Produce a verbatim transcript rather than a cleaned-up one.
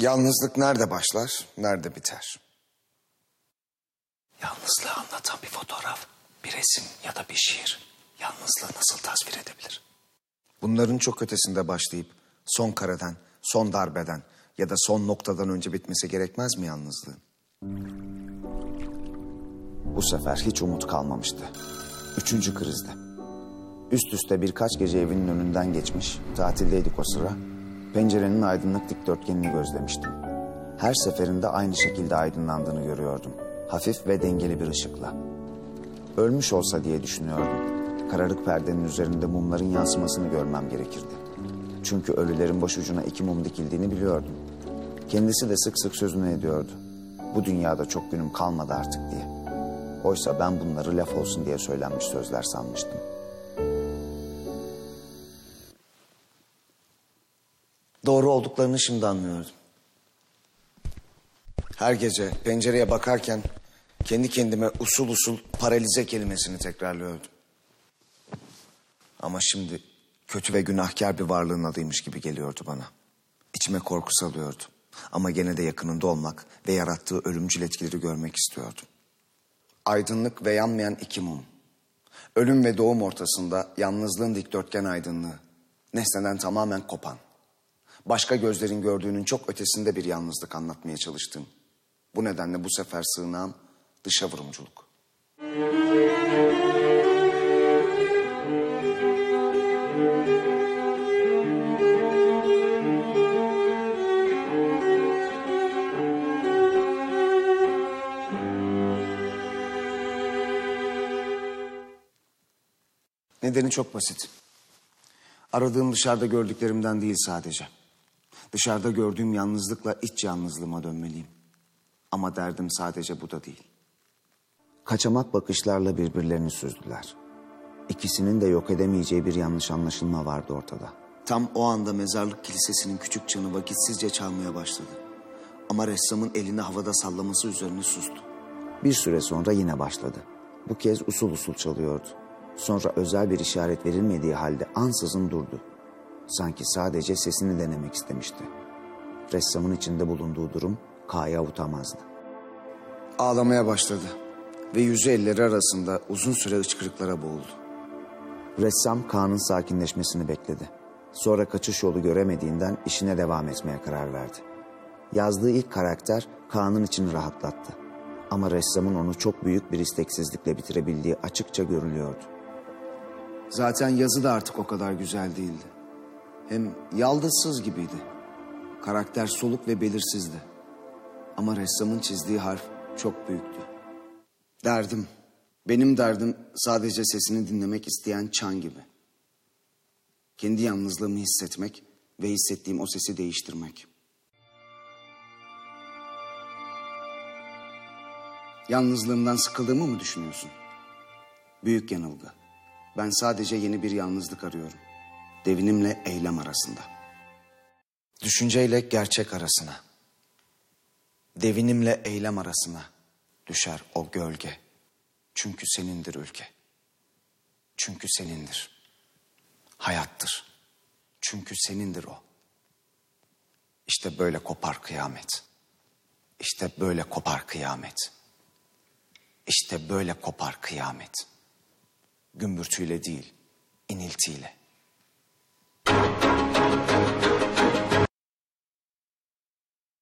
Yalnızlık nerede başlar, nerede biter? Yalnızlığı anlatan bir fotoğraf, bir resim ya da bir şiir yalnızlığı nasıl tasvir edebilir? Bunların çok ötesinde başlayıp son karadan, son darbeden ya da son noktadan önce bitmesi gerekmez mi yalnızlığın? Bu sefer hiç umut kalmamıştı. Üçüncü krizde. Üst üste birkaç gece evinin önünden geçmiş, tatildeydik o sıra. Pencerenin aydınlık dikdörtgenini gözlemiştim. Her seferinde aynı şekilde aydınlandığını görüyordum. Hafif ve dengeli bir ışıkla. Ölmüş olsa diye düşünüyordum. Kararık perdenin üzerinde mumların yansımasını görmem gerekirdi. Çünkü ölülerin baş ucuna iki mum dikildiğini biliyordum. Kendisi de sık sık sözünü ediyordu. Bu dünyada çok günüm kalmadı artık diye. Oysa ben bunları laf olsun diye söylenmiş sözler sanmıştım. Doğru olduklarını şimdi anlıyordum. Her gece pencereye bakarken kendi kendime usul usul paralize kelimesini tekrarlıyordum. Ama şimdi kötü ve günahkar bir varlığın adıymış gibi geliyordu bana. İçime korku salıyordu. Ama gene de yakınında olmak ve yarattığı ölümcül etkileri görmek istiyordum. Aydınlık ve yanmayan iki mum. Ölüm ve doğum ortasında yalnızlığın dikdörtgen aydınlığı. Nesneden tamamen kopan. Başka gözlerin gördüğünün çok ötesinde bir yalnızlık anlatmaya çalıştım. Bu nedenle bu sefer sığınağım dışavurumculuk. Nedeni çok basit. Aradığım dışarıda gördüklerimden değil sadece. Dışarıda gördüğüm yalnızlıkla iç yalnızlığıma dönmeliyim. Ama derdim sadece bu da değil. Kaçamak bakışlarla birbirlerini süzdüler. İkisinin de yok edemeyeceği bir yanlış anlaşılma vardı ortada. Tam o anda mezarlık kilisesinin küçük çanı vakitsizce çalmaya başladı. Ama ressamın elini havada sallaması üzerine sustu. Bir süre sonra yine başladı. Bu kez usul usul çalıyordu. Sonra özel bir işaret verilmediği halde ansızın durdu. Sanki sadece sesini denemek istemişti. Ressamın içinde bulunduğu durum K'ya utamazdı. Ağlamaya başladı ve yüzü elleri arasında uzun süre hıçkırıklara boğuldu. Ressam K'nın sakinleşmesini bekledi. Sonra kaçış yolu göremediğinden işine devam etmeye karar verdi. Yazdığı ilk karakter K'nın içini rahatlattı. Ama ressamın onu çok büyük bir isteksizlikle bitirebildiği açıkça görülüyordu. Zaten yazı da artık o kadar güzel değildi. Hem yaldızsız gibiydi. Karakter soluk ve belirsizdi. Ama ressamın çizdiği harf çok büyüktü. Derdim, benim derdim sadece sesini dinlemek isteyen çan gibi. Kendi yalnızlığımı hissetmek ve hissettiğim o sesi değiştirmek. Yalnızlığımdan sıkıldığımı mı düşünüyorsun? Büyük yanılgı. Ben sadece yeni bir yalnızlık arıyorum. Devinimle eylem arasında. Düşünceyle gerçek arasına. Devinimle eylem arasına düşer o gölge. Çünkü senindir ülke. Çünkü senindir. Hayattır. Çünkü senindir o. İşte böyle kopar kıyamet. İşte böyle kopar kıyamet. İşte böyle kopar kıyamet. Gümbürtüyle değil, iniltiyle.